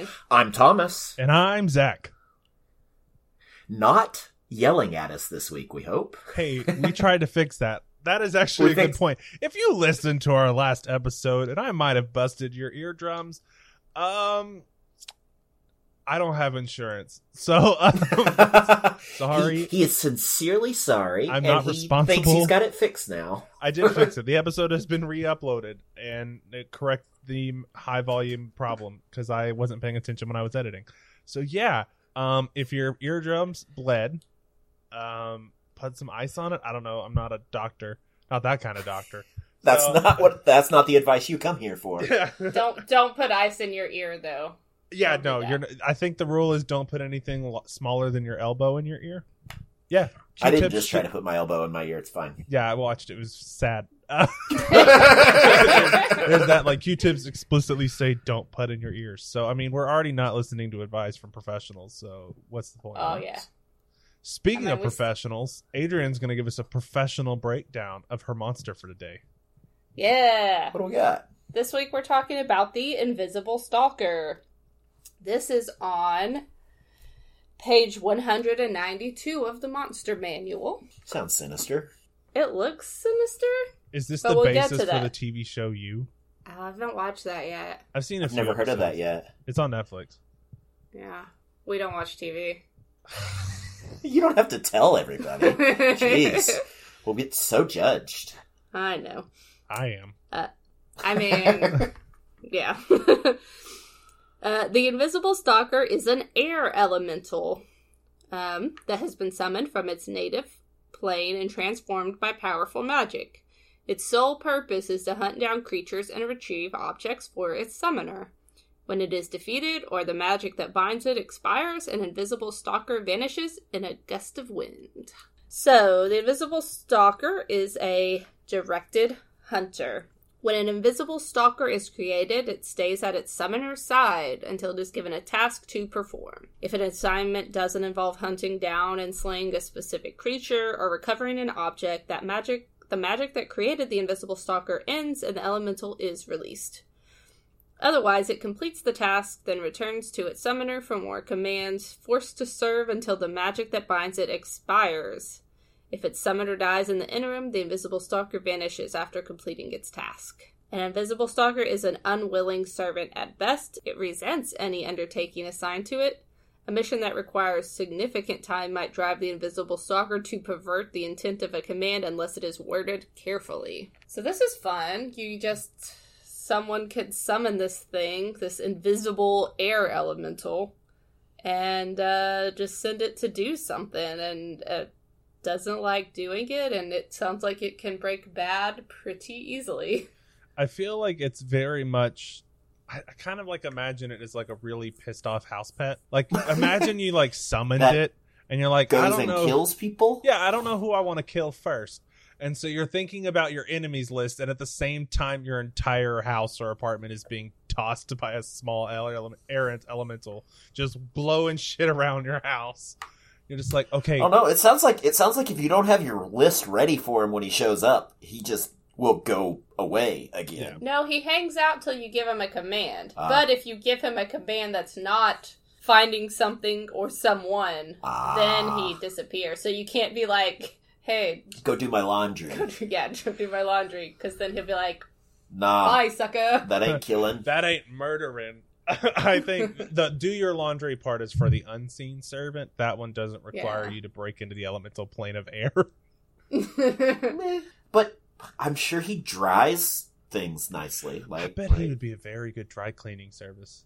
Auran. I'm Thomas. And I'm Zach. Not yelling at us this week, we hope. Hey, we tried to fix that. That is actually a good point. If you listened to our last episode, and I might have busted your eardrums, I don't have insurance, so sorry. He is sincerely sorry. I'm not responsible. He thinks he's got it fixed now. I did fix it. The episode has been re-uploaded, and it corrected the high volume problem because I wasn't paying attention when I was editing. So yeah, if your eardrums bled, put some ice on it. I don't know. I'm not a doctor. Not that kind of doctor. That's not the advice you come here for. Yeah. Don't put ice in your ear though. Yeah, no, I think the rule is don't put anything smaller than your elbow in your ear. Yeah. I didn't just try to put my elbow in my ear. It's fine. Yeah, I watched it. It was sad. There's that, like, Q-tips explicitly say don't put in your ears. So, I mean, we're already not listening to advice from professionals, so what's the point? Oh, yeah. Speaking of professionals, Adrian's going to give us a professional breakdown of her monster for today. Yeah. What do we got? This week we're talking about the Invisible Stalker. This is on page 192 of the Monster Manual. Sounds sinister. It looks sinister. Is this the basis for the TV show You? I haven't watched that yet. I've seen a few. I've never heard of that yet. It's on Netflix. Yeah. We don't watch TV. You don't have to tell everybody. Jeez. We'll get so judged. I know. I am. I mean, yeah. The Invisible Stalker is an air elemental that has been summoned from its native plane and transformed by powerful magic. Its sole purpose is to hunt down creatures and retrieve objects for its summoner. When it is defeated or the magic that binds it expires, an Invisible Stalker vanishes in a gust of wind. So, the Invisible Stalker is a directed hunter. When an Invisible Stalker is created, it stays at its summoner's side until it is given a task to perform. If an assignment doesn't involve hunting down and slaying a specific creature or recovering an object, the magic that created the Invisible Stalker ends and the elemental is released. Otherwise, it completes the task, then returns to its summoner for more commands, forced to serve until the magic that binds it expires. If its summoner dies in the interim, the Invisible Stalker vanishes after completing its task. An Invisible Stalker is an unwilling servant at best. It resents any undertaking assigned to it. A mission that requires significant time might drive the Invisible Stalker to pervert the intent of a command unless it is worded carefully. So this is fun. Someone could summon this thing, this invisible air elemental, and just send it to do something, and doesn't like doing it, and it sounds like it can break bad pretty easily. I feel like it's very much, I kind of like imagine it as like a really pissed off house pet. Like imagine you like summoned it and you're like, I don't know, kills people. Yeah, I don't know who I want to kill first. And so you're thinking about your enemies list, and at the same time your entire house or apartment is being tossed by a small air elemental just blowing shit around your house. You're just like, okay. Oh no! It sounds like if you don't have your list ready for him when he shows up, he just will go away again. Yeah. No, he hangs out till you give him a command. But if you give him a command that's not finding something or someone, then he disappears. So you can't be like, "Hey, go do my laundry." Go do my laundry, because then he'll be like, "Nah, bye, sucker. That ain't killing. That ain't murdering." I think the do your laundry part is for the unseen servant. That one doesn't require you to break into the elemental plane of air. But I'm sure he dries things nicely. Like, I bet he would be a very good dry cleaning service.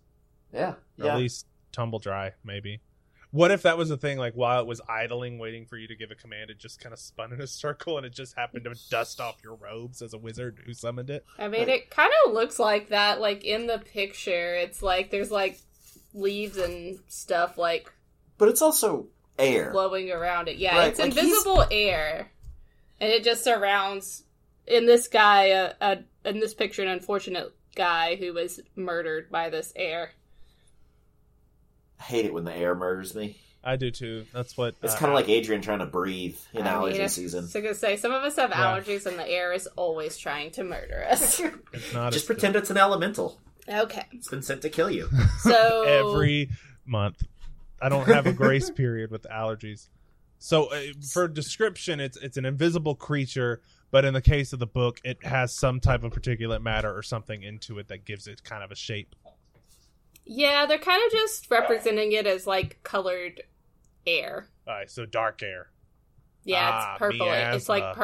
Yeah. Or at least tumble dry, maybe. What if that was a thing, like while it was idling, waiting for you to give a command, it just kind of spun in a circle and it just happened to dust off your robes as a wizard who summoned it? I mean, it kind of looks like that, like in the picture. It's like there's like leaves and stuff like... But it's also air. Blowing around it. Yeah, right. It's like invisible air. And it just surrounds, in this guy, in this picture, an unfortunate guy who was murdered by this air. I hate it when the air murders me. I do too. That's what it's kind of like Adrian trying to breathe in allergy season. So I was gonna say, some of us have allergies, and the air is always trying to murder us. Just pretend it's an elemental. Okay. It's been sent to kill you. So every month. I don't have a grace period with allergies. So for description, it's an invisible creature, but in the case of the book, it has some type of particulate matter or something into it that gives it kind of a shape. Yeah, they're kind of just representing it as like colored air. All right, so dark air. Yeah, it's purple. Miasma. It's like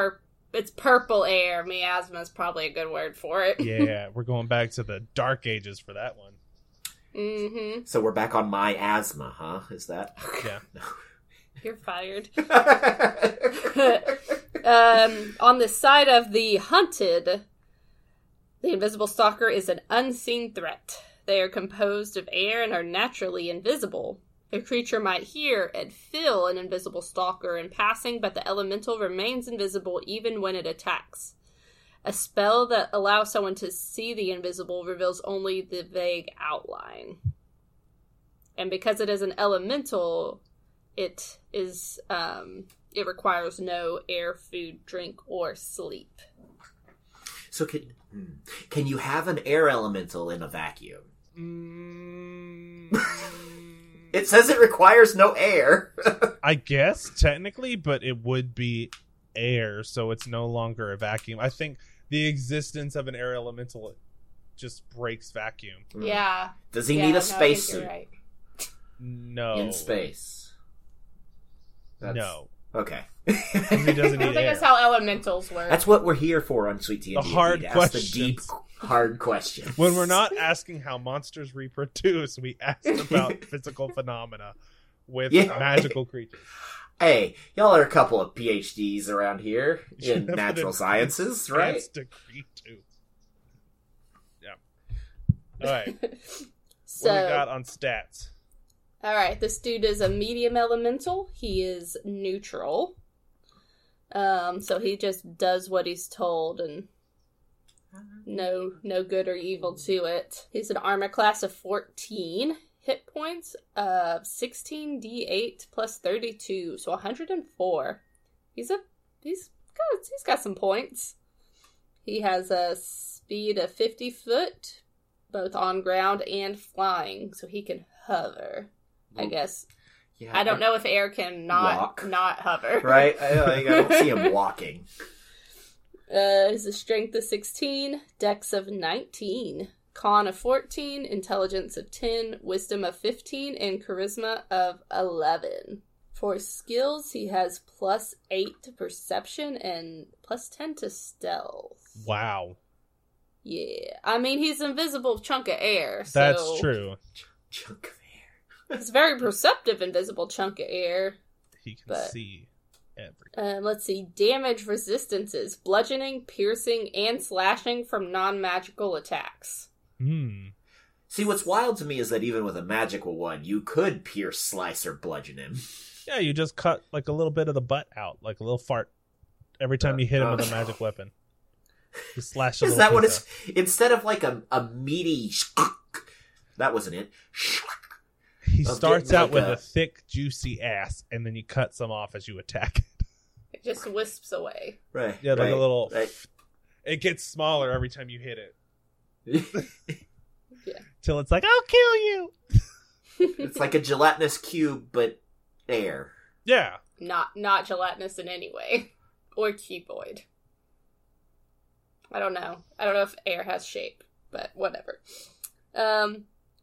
it's purple air. Miasma is probably a good word for it. Yeah, we're going back to the Dark Ages for that one. Mm-hmm. So we're back on miasma, huh? Is that? Yeah. You're fired. On the side of the hunted, the invisible stalker is an unseen threat. They are composed of air and are naturally invisible. A creature might hear and feel an invisible stalker in passing, but the elemental remains invisible even when it attacks. A spell that allows someone to see the invisible reveals only the vague outline. And because it is an elemental, it is it requires no air, food, drink, or sleep. So can you have an air elemental in a vacuum? It says it requires no air. I guess, technically, but it would be air, so it's no longer a vacuum. I think the existence of an air elemental just breaks vacuum. Yeah. Does he need a spacesuit? Right. No. In space. That's... No. Okay. He doesn't need I think air. That's how elementals work. That's what we're here for on Sweet Tea and D&D. The hard questions. The deep, hard questions. When we're not asking how monsters reproduce, we ask about physical phenomena with magical creatures. Hey, y'all are a couple of PhDs around here in natural sciences, right? That's degree 2. Yeah. All right. So, what do we got on stats? All right, this dude is a medium elemental. He is neutral. So he just does what he's told and no good or evil to it. He's an armor class of 14. Hit points of 16d8 plus 32, so 104. He's got some points. He has a speed of 50 foot, both on ground and flying, so he can hover. I guess. Yeah, I don't know if air can not hover. Right? I don't see him walking. He's a strength of 16, dex of 19. Con of 14, intelligence of 10, wisdom of 15, and charisma of 11. For skills, he has plus 8 to perception and plus 10 to stealth. Wow. Yeah. I mean, he's invisible chunk of air. So that's true. Chunk of air. He's very perceptive invisible chunk of air. He can see everything. Let's see. Damage resistances, bludgeoning, piercing, and slashing from non-magical attacks. Mm. See, what's wild to me is that even with a magical one, you could pierce, slice, or bludgeon him. Yeah, you just cut like a little bit of the butt out, like a little fart, every time you hit him with a magic weapon. You slash a little. Is that what it's instead of like a meaty? That wasn't it. He starts out with a thick, juicy ass, and then you cut some off as you attack it. It just wisps away. Right. Yeah, like a little. Right. It gets smaller every time you hit it. Till it's like, I'll kill you. It's like a gelatinous cube, but air. Yeah. Not gelatinous in any way. Or cuboid. I don't know if air has shape, but whatever.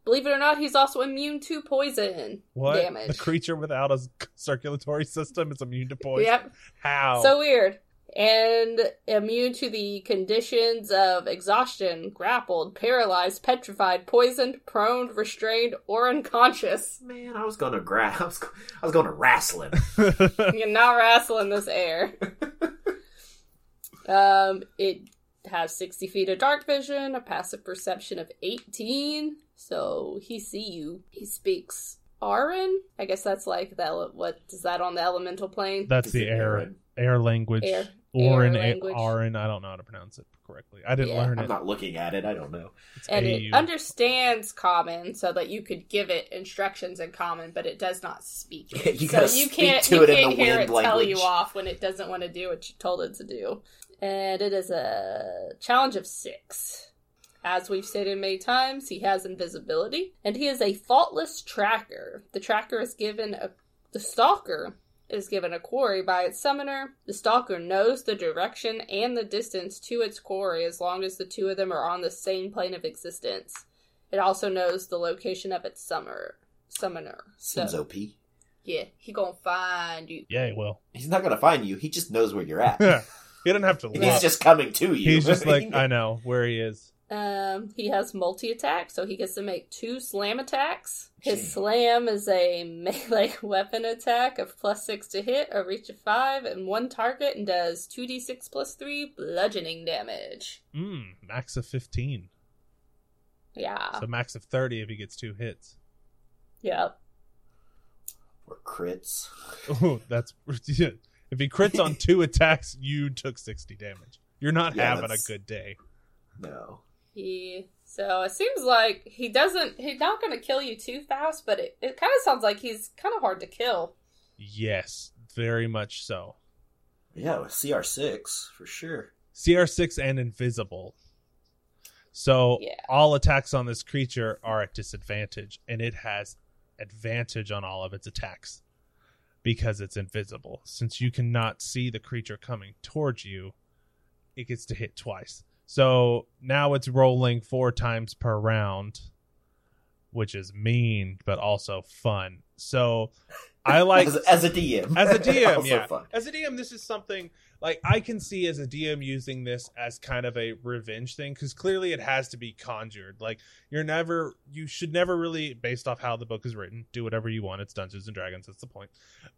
Believe it or not, he's also immune to poison damage. The creature without a circulatory system is immune to poison. Yep. How? So weird. And immune to the conditions of exhaustion, grappled, paralyzed, petrified, poisoned, prone, restrained, or unconscious. Man, I was gonna wrestle him. You're not wrestling this air. It has 60 feet of dark vision, a passive perception of 18, so he sees you. He speaks Auran. I guess that's like what is that on the elemental plane? That's the air language. Auran, Auran. I don't know how to pronounce it correctly. I didn't learn it. I'm not looking at it. I don't know. It understands Common, so that you could give it instructions in Common, but it does not speak it. you can't tell you off when it doesn't want to do what you told it to do. And it is a challenge of 6. As we've stated many times, he has invisibility, and he is a faultless tracker. The stalker is given a quarry by its summoner. The stalker knows the direction and the distance to its quarry as long as the two of them are on the same plane of existence. It also knows the location of its summoner. Seems OP. Yeah, he gonna find you. Yeah, he will. He's not gonna find you. He just knows where you're at. Yeah, he doesn't have to look. He's just coming to you. He's just like, I know where he is. He has multi-attack, so he gets to make 2 slam attacks. His slam is a melee weapon attack of +6 to hit, a reach of 5, and 1 target, and does 2d6 +3 bludgeoning damage. Max of 15. Yeah. So max of 30 if he gets 2 hits. Yep. Or crits. Oh, that's... Yeah. If he crits on 2 attacks, you took 60 damage. You're not having a good day. No. So it seems like he's not going to kill you too fast, but it kind of sounds like he's kind of hard to kill. Yes, very much so. Yeah, with CR6, for sure. CR6 and invisible. So all attacks on this creature are at disadvantage, and it has advantage on all of its attacks because it's invisible. Since you cannot see the creature coming towards you, it gets to hit twice. So now it's rolling 4 times per round, which is mean, but also fun. So I like... as a DM. As a DM, yeah. Fun. As a DM, this is something... Like, I can see as a DM using this as kind of a revenge thing, because clearly it has to be conjured. Like, you should never really, based off how the book is written, do whatever you want. It's Dungeons and Dragons, that's the point.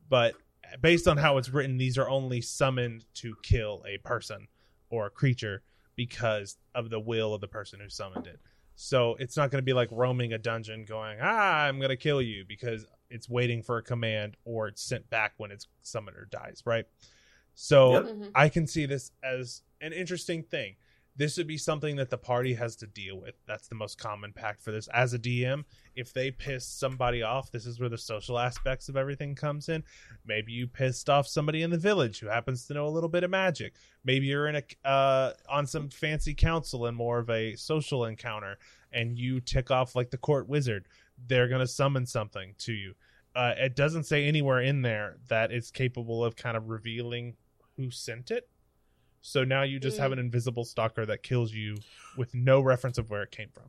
But based on how it's written, these are only summoned to kill a person or a creature, because of the will of the person who summoned it. So it's not going to be like roaming a dungeon going, I'm going to kill you, because it's waiting for a command or it's sent back when its summoner dies, right? So I can see this as an interesting thing. This would be something that the party has to deal with. That's the most common pact for this. As a DM, if they piss somebody off, this is where the social aspects of everything comes in. Maybe you pissed off somebody in the village who happens to know a little bit of magic. Maybe you're in on some fancy council and more of a social encounter, and you tick off like the court wizard. They're going to summon something to you. It doesn't say anywhere in there that it's capable of kind of revealing who sent it. So now you just have an invisible stalker that kills you with no reference of where it came from.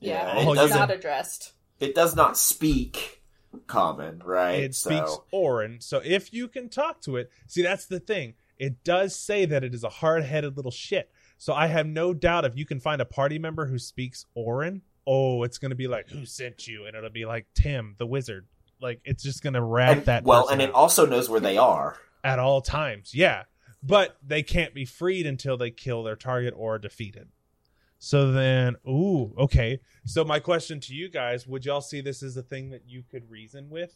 Yeah, it's not addressed. It does not speak common, right? It speaks Auran. So if you can talk to it, see, that's the thing. It does say that it is a hard-headed little shit. So I have no doubt if you can find a party member who speaks Auran, it's going to be like, who sent you? And it'll be like, Tim, the wizard. Like, it's just going to rat that person out. And it also knows where they are. At all times, yeah. But they can't be freed until they kill their target or defeated. So then, okay. So my question to you guys, would y'all see this as a thing that you could reason with?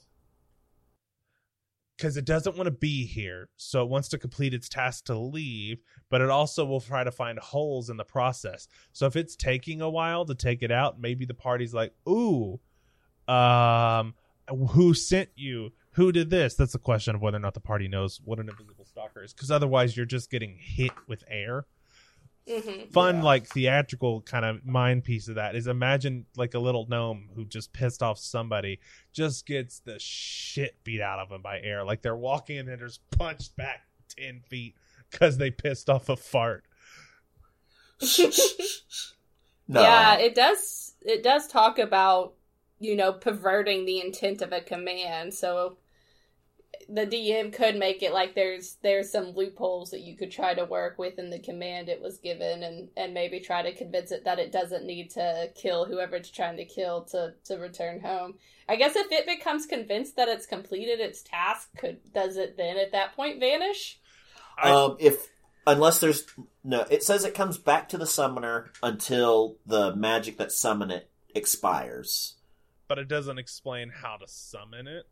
Because it doesn't want to be here, so it wants to complete its task to leave, but it also will try to find holes in the process. So if it's taking a while to take it out, maybe the party's like, who sent you? Who did this? That's the question of whether or not the party knows what an invisible stalker is. Because otherwise you're just getting hit with air. Fun, theatrical kind of mind piece of that is imagine like a little gnome who just pissed off somebody just gets the shit beat out of them by air. Like they're walking and they're just punched back 10 feet because they pissed off a fart. No. Yeah, it does talk about, perverting the intent of a command. So the DM could make it like there's some loopholes that you could try to work with in the command it was given and maybe try to convince it that it doesn't need to kill whoever it's trying to kill to return home. I guess if it becomes convinced that it's completed its task, does it then at that point vanish? Unless there's... No, it says it comes back to the summoner until the magic that summon it expires. But it doesn't explain how to summon it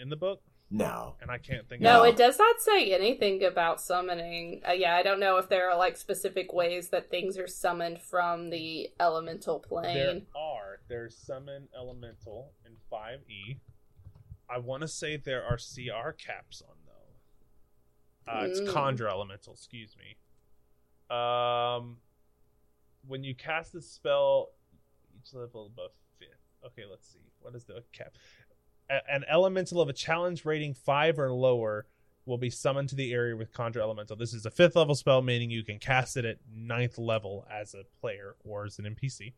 in the book. No. And I can't think of it. No, it does not say anything about summoning. I don't know if there are like specific ways that things are summoned from the elemental plane. There are. There's summon elemental in 5e. I want to say there are CR caps on though. It's conjure elemental, excuse me. when you cast this spell, each level above fifth. Okay, let's see. What is the cap? An elemental of a challenge rating 5 or lower will be summoned to the area with Conjure Elemental. This is a 5th level spell, meaning you can cast it at 9th level as a player or as an NPC.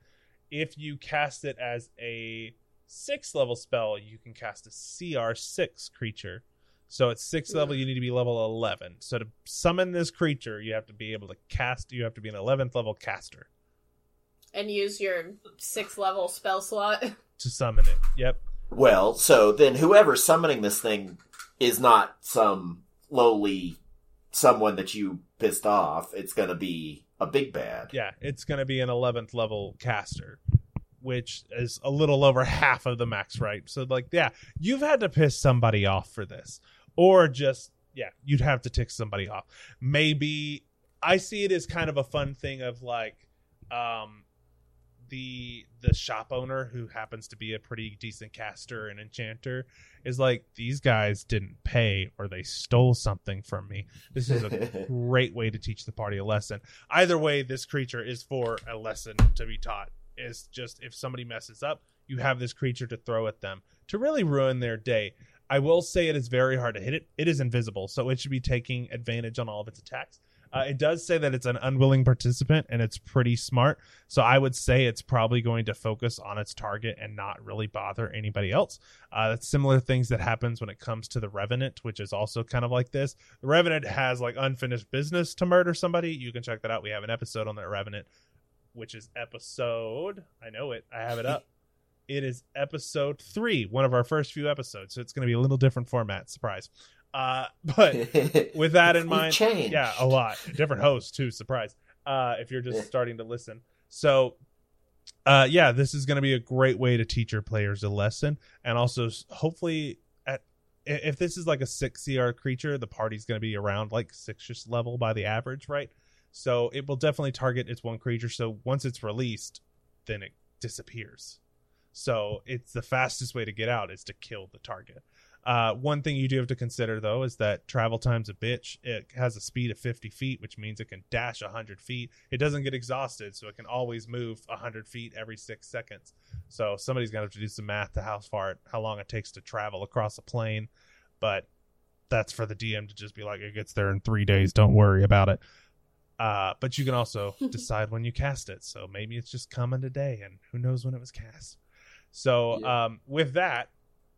If you cast it as a 6th level spell, you can cast a CR6 creature. So at 6th level, you need to be level 11. So to summon this creature, you have to be able to cast. You have to be an 11th level caster. And use your 6th level spell slot. To summon it, yep. Well, so then whoever's summoning this thing is not some lowly someone that you pissed off. It's going to be a big bad. Yeah, it's going to be an 11th level caster, which is a little over half of the max, right? So, like, yeah, you've had to piss somebody off for this. Or just, yeah, you'd have to tick somebody off. Maybe, I see it as kind of a fun thing of, like, the shop owner, who happens to be a pretty decent caster and enchanter, is like, these guys didn't pay or they stole something from me. This is a great way to teach the party a lesson. Either way, this creature is for a lesson to be taught. It's just, if somebody messes up, you have this creature to throw at them to really ruin their day. I will say it is very hard to hit it. It is invisible, so it should be taking advantage on all of its attacks. It does say that it's an unwilling participant, and it's pretty smart. So I would say it's probably going to focus on its target and not really bother anybody else. That's similar things that happens when it comes to the Revenant, which is also kind of like this. The Revenant has, like, unfinished business to murder somebody. You can check that out. We have an episode on the Revenant, which is episode... I know it. I have it up. It is episode 3, one of our first few episodes. So it's going to be a little different format. Surprise. But with that in mind, changed. Yeah, a lot. Different hosts too, surprise. If you're just starting to listen. So, yeah, this is going to be a great way to teach your players a lesson. And also, hopefully, if this is like a 6 CR creature, the party's going to be around like 6th level by the average, right? So it will definitely target its one creature. So once it's released, then it disappears. So it's the fastest way to get out is to kill the target. One thing you do have to consider, though, is that travel time's a bitch. It has a speed of 50 feet, which means it can dash 100 feet. It doesn't get exhausted, so it can always move 100 feet every 6 seconds. So somebody's going to have to do some math to how long it takes to travel across a plane. But that's for the DM to just be like, it gets there in 3 days. Don't worry about it. But you can also decide when you cast it. So maybe it's just coming today, and who knows when it was cast. So yeah. With that,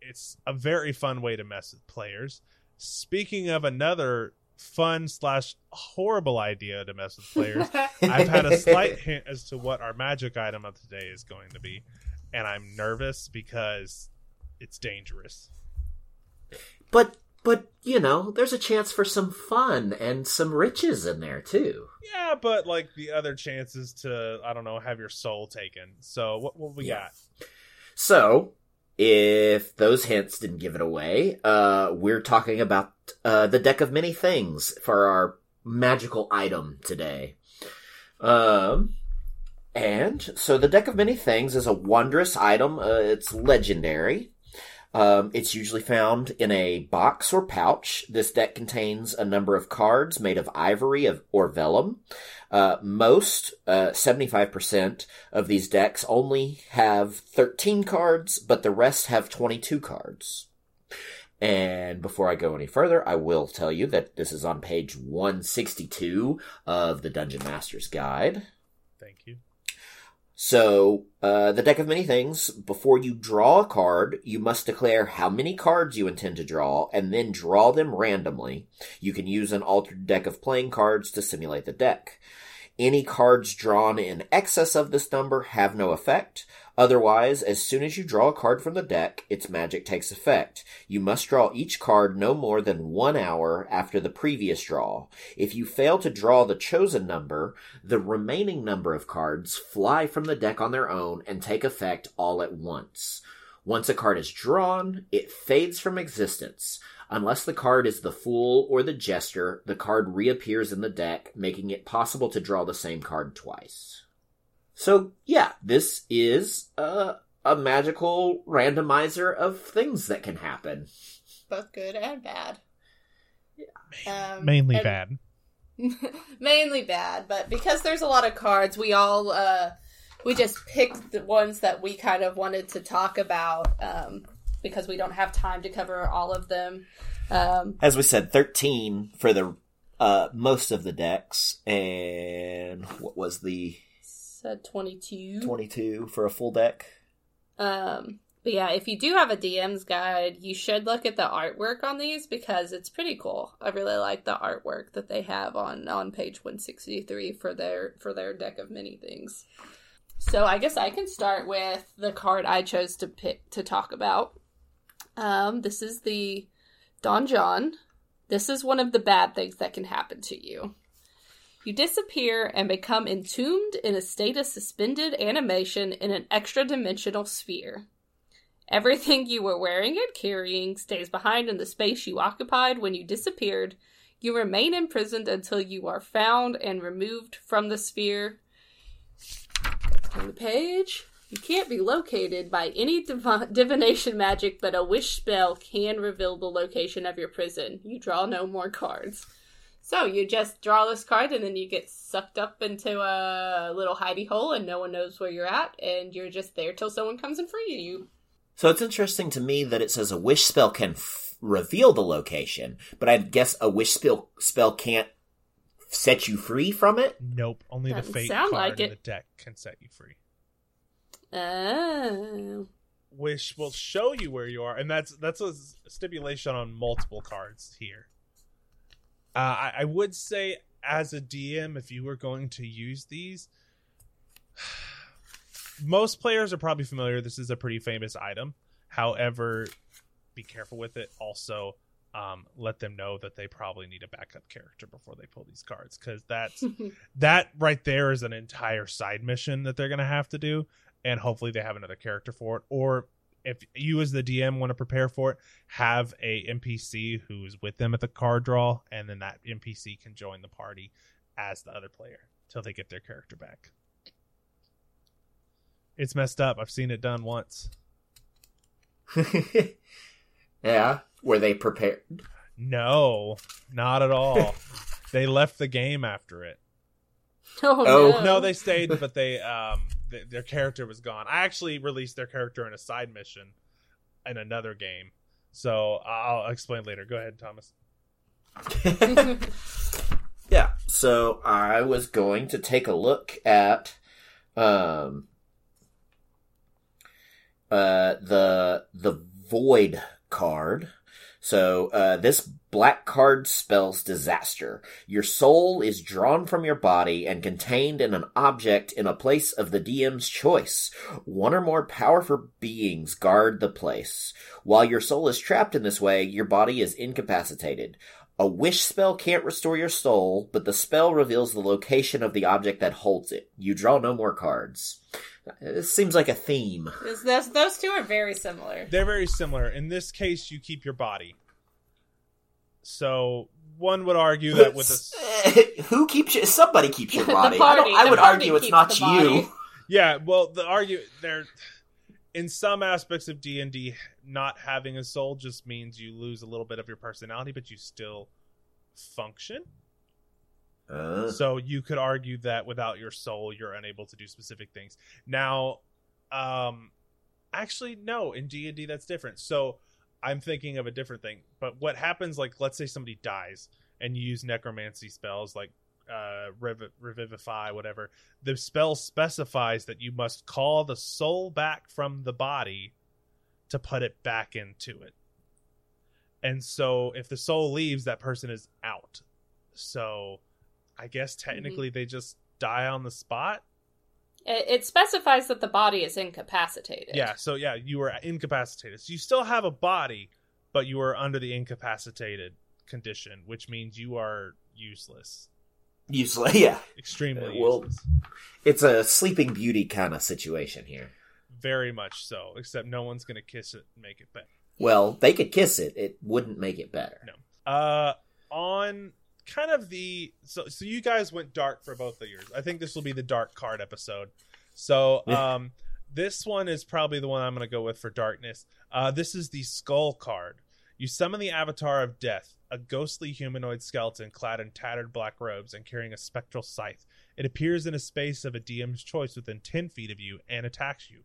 it's a very fun way to mess with players. Speaking of another fun/horrible idea to mess with players, I've had a slight hint as to what our magic item of today is going to be, and I'm nervous because it's dangerous. But you know, there's a chance for some fun and some riches in there too. Yeah, but like the other chances to, I don't know, have your soul taken. So what we got? So, if those hints didn't give it away, we're talking about the Deck of Many Things for our magical item today. And so the Deck of Many Things is a wondrous item. It's legendary. It's usually found in a box or pouch. This deck contains a number of cards made of ivory or vellum. Most, 75% of these decks only have 13 cards, but the rest have 22 cards. And before I go any further, I will tell you that this is on page 162 of the Dungeon Master's Guide. Thank you. So, the Deck of Many Things, before you draw a card, you must declare how many cards you intend to draw, and then draw them randomly. You can use an altered deck of playing cards to simulate the deck. Any cards drawn in excess of this number have no effect. Otherwise, as soon as you draw a card from the deck, its magic takes effect. You must draw each card no more than 1 hour after the previous draw. If you fail to draw the chosen number, the remaining number of cards fly from the deck on their own and take effect all at once. Once a card is drawn, it fades from existence. Unless the card is the Fool or the Jester, the card reappears in the deck, making it possible to draw the same card twice. So, yeah, this is a magical randomizer of things that can happen. Both good and bad. Yeah. Mainly bad. Mainly bad, but because there's a lot of cards, we all, we just picked the ones that we kind of wanted to talk about, because we don't have time to cover all of them. As we said, 13 for the most of the decks, and what was the... said 22. 22 for a full deck. But yeah, if you do have a DM's guide, you should look at the artwork on these because it's pretty cool. I really like the artwork that they have on page 163 for their deck of many things. So I guess I can start with the card I chose to pick to talk about. This is the Donjon. This is one of the bad things that can happen to you. You disappear and become entombed in a state of suspended animation in an extra-dimensional sphere. Everything you were wearing and carrying stays behind in the space you occupied when you disappeared. You remain imprisoned until you are found and removed from the sphere. On the page, you can't be located by any divination magic, but a wish spell can reveal the location of your prison. You draw no more cards. So you just draw this card, and then you get sucked up into a little hidey hole, and no one knows where you're at, and you're just there till someone comes and frees you. So it's interesting to me that it says a wish spell can reveal the location, but I guess a wish spell can't set you free from it? Nope. Only doesn't the fate card like in the deck can set you free. Oh. Which will show you where you are. And that's a stipulation on multiple cards here. I would say as a DM, if you were going to use these, most players are probably familiar. This is a pretty famous item. However, be careful with it. Also, let them know that they probably need a backup character before they pull these cards, because that right there is an entire side mission that they're going to have to do, and hopefully they have another character for it. Or if you as the DM want to prepare for it, have a NPC who is with them at the card draw, and then that NPC can join the party as the other player till they get their character back. It's messed up. I've seen it done once. Yeah. Were they prepared? No, not at all. They left the game after it. Oh, no, they stayed, but they their character was gone. I actually released their character in a side mission in another game, so I'll explain later. Go ahead, Thomas. Yeah, so I was going to take a look at the Void card. So, this black card spells disaster. Your soul is drawn from your body and contained in an object in a place of the DM's choice. One or more powerful beings guard the place. While your soul is trapped in this way, your body is incapacitated. A wish spell can't restore your soul, but the spell reveals the location of the object that holds it. You draw no more cards. This seems like a theme. Those two are very similar. They're very similar. In this case, you keep your body. So one would argue that with a... Who keeps you? Somebody keeps your body. I would argue it's not you. Yeah, well, in some aspects of D&D, not having a soul just means you lose a little bit of your personality, but you still function. So you could argue that without your soul, you're unable to do specific things. Now, actually, no. In D&D, that's different. So I'm thinking of a different thing. But what happens, like, let's say somebody dies and you use necromancy spells like revivify, whatever. The spell specifies that you must call the soul back from the body to put it back into it. And so if the soul leaves, that person is out. So... I guess technically they just die on the spot. It specifies that the body is incapacitated. Yeah, so yeah, you were incapacitated. So you still have a body, but you are under the incapacitated condition, which means you are useless. Useless, yeah. Extremely useless. It's a Sleeping Beauty kind of situation here. Very much so, except no one's going to kiss it and make it better. Well, they could kiss it. It wouldn't make it better. No. On... kind of the so you guys went dark for both of yours. I think this will be the dark card episode. So this one is probably the one I'm going to go with for darkness. This is the skull card. You summon the avatar of death, a ghostly humanoid skeleton clad in tattered black robes and carrying a spectral scythe. It appears in a space of a DM's choice within 10 feet of you and attacks you,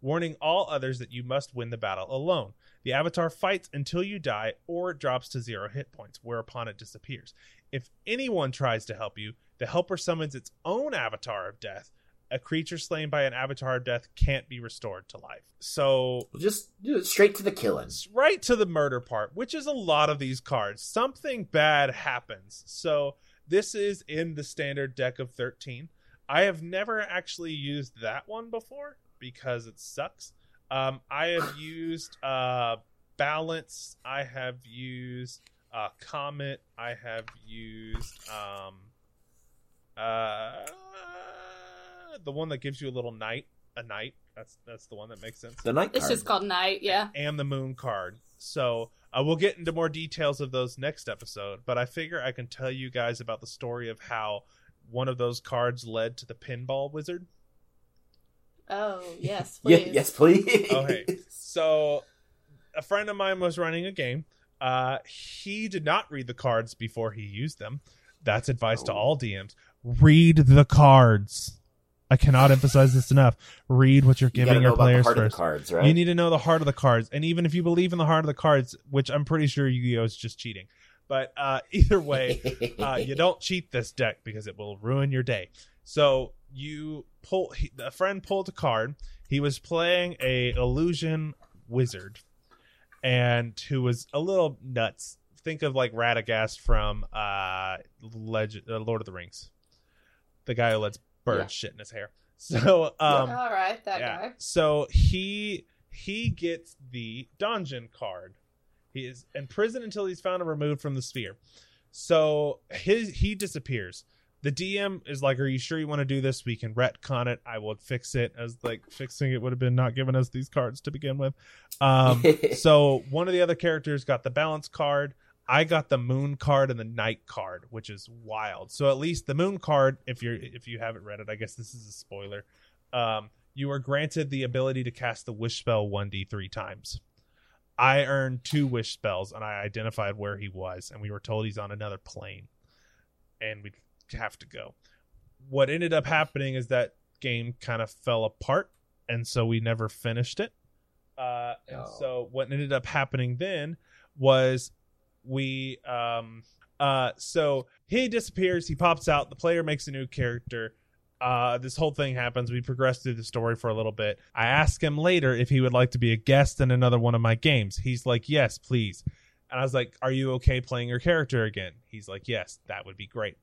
warning all others that you must win the battle alone. The avatar fights until you die or it drops to 0 hit points, whereupon it disappears. If anyone tries to help you, the helper summons its own avatar of death. A creature slain by an avatar of death can't be restored to life. So just straight to the killing. Right to the murder part, which is a lot of these cards. Something bad happens. So this is in the standard deck of 13. I have never actually used that one before because it sucks. I have used Balance. I have used Comet. I have used the one that gives you a little night, a night. That's the one that makes sense. The night card. It's just called night, yeah. And the moon card. So we'll get into more details of those next episode, but I figure I can tell you guys about the story of how one of those cards led to the pinball wizard. Oh, yes, please. Yes, please. Okay, so a friend of mine was running a game. He did not read the cards before he used them. That's advice to all DMs. Read the cards. I cannot emphasize this enough. Read what you're giving your players first. Cards, right? You need to know the heart of the cards. And even if you believe in the heart of the cards, which I'm pretty sure Yu-Gi-Oh! Is just cheating. But either way, you don't cheat this deck because it will ruin your day. So a friend pulled a card. He was playing a illusion wizard and who was a little nuts. Think of like Radagast from Lord of the Rings. The guy who lets bird shit in his hair. So all right, that guy. So he gets the dungeon card. He is imprisoned until he's found and removed from the sphere. So he disappears. The DM is like, "Are you sure you want to do this? We can retcon it. I will fix it." As like fixing it would have been not giving us these cards to begin with. So one of the other characters got the balance card. I got the moon card and the night card, which is wild. So at least the moon card, if you haven't read it, I guess this is a spoiler. You are granted the ability to cast the wish spell 1d3 times. I earned 2 wish spells, and I identified where he was, and we were told he's on another plane, and we have to go. What ended up happening is that game kind of fell apart, and so we never finished it. And so what ended up happening then was we so he disappears, he pops out, the player makes a new character. This whole thing happens. We progress through the story for a little bit. I ask him later if he would like to be a guest in another one of my games. He's like, "Yes, please." And I was like, "Are you okay playing your character again?" He's like, "Yes, that would be great."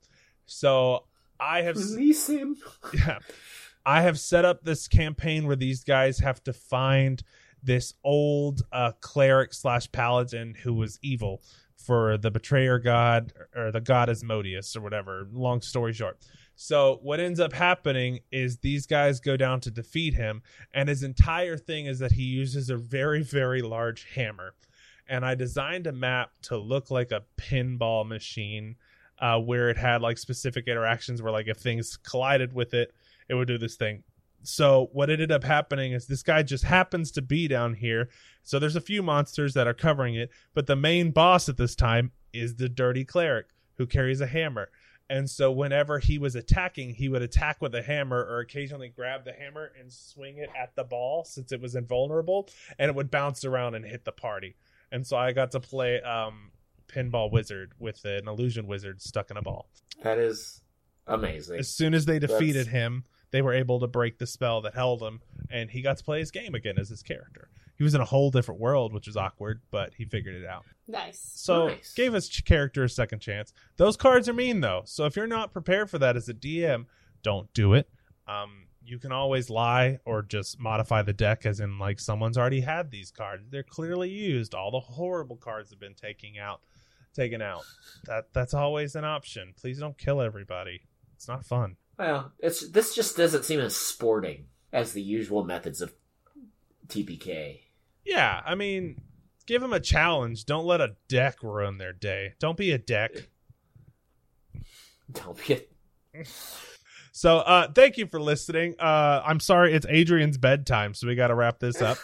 So I have release him. Yeah, I have set up this campaign where these guys have to find this old cleric/paladin who was evil for the betrayer god, or the god Asmodeus, or whatever. Long story short. So what ends up happening is these guys go down to defeat him, and his entire thing is that he uses a very, very large hammer. And I designed a map to look like a pinball machine, where it had like specific interactions where like if things collided with it, it would do this thing. So what ended up happening is this guy just happens to be down here. So there's a few monsters that are covering it, but the main boss at this time is the dirty cleric who carries a hammer. And so whenever he was attacking, he would attack with a hammer or occasionally grab the hammer and swing it at the ball since it was invulnerable, and it would bounce around and hit the party. And so I got to play Pinball Wizard with an illusion wizard stuck in a ball. That is amazing. As soon as they defeated him, they were able to break the spell that held him, and he got to play his game again as his character. He was in a whole different world, which was awkward, but he figured it out. Nice. So gave his character a second chance. Those cards are mean, though. So if you're not prepared for that as a DM, don't do it. You can always lie or just modify the deck, as in like someone's already had these cards. They're clearly used. All the horrible cards have been taken out. That's always an option. Please don't kill everybody. It's not fun. Well, this just doesn't seem as sporting as the usual methods of TPK. Yeah, I mean, give them a challenge. Don't let a deck ruin their day. Don't be a deck. Don't be a... So, thank you for listening. I'm sorry, it's Adrian's bedtime, so we got to wrap this up.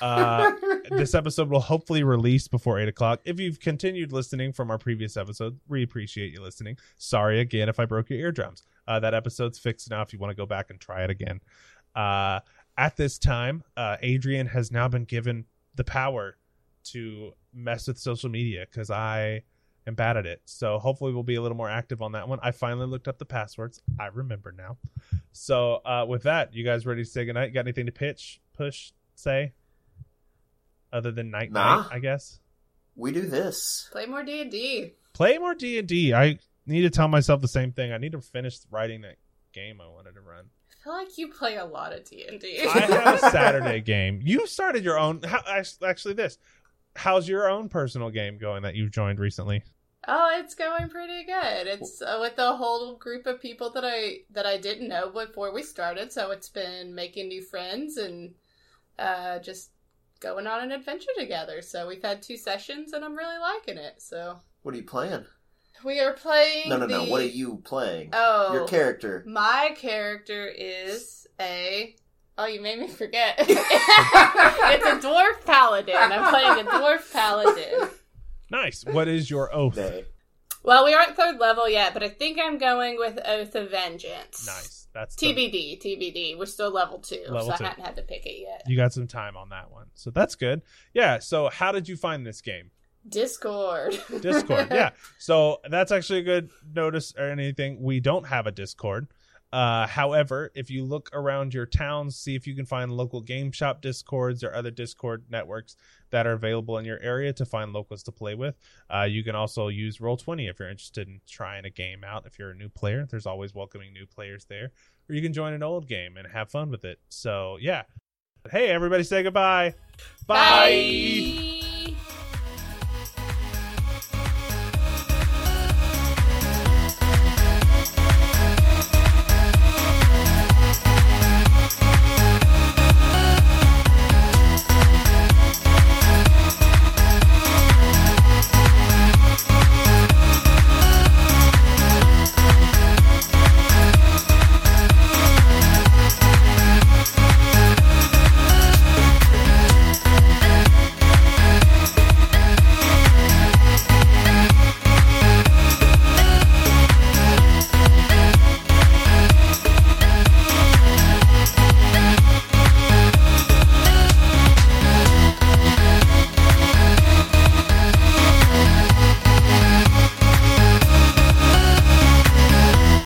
This episode will hopefully release before 8 o'clock. If you've continued listening from our previous episode, we appreciate you listening. Sorry again if I broke your eardrums. That episode's fixed now if you want to go back and try it again. At this time, Adrian has now been given the power to mess with social media because I am bad at it. So hopefully we'll be a little more active on that one. I finally looked up the passwords. I remember now. So with that, you guys ready to say goodnight? You got anything to pitch, push, say? Other than night, I guess. We do this. Play more D&D. Play more D&D. I need to tell myself the same thing. I need to finish writing that game I wanted to run. I feel like you play a lot of D&D. I have a Saturday game. You started your own. How's your own personal game going that you've joined recently? Oh, it's going pretty good. It's with a whole group of people that I didn't know before we started. So it's been making new friends and just going on an adventure together. So we've had 2 sessions and I'm really liking it. So what are you playing? We are playing No. What are you playing? Oh. Your character. My character is a... Oh, you made me forget. It's a dwarf paladin. I'm playing a dwarf paladin. Nice. What is your oath? Well, we aren't 3rd level yet, but I think I'm going with Oath of Vengeance. Nice. That's TBD. We're still level 2, so I haven't had to pick it yet. You got some time on that one, so that's good. Yeah, so how did you find this game? Discord, yeah. So that's actually a good notice or anything. We don't have a Discord. However, if you look around your towns, see if you can find local game shop Discords or other Discord networks that are available in your area to find locals to play with. You can also use Roll20 if you're interested in trying a game out. If you're a new player, there's always welcoming new players there. Or you can join an old game and have fun with it. So, yeah. Hey, everybody say goodbye. Bye.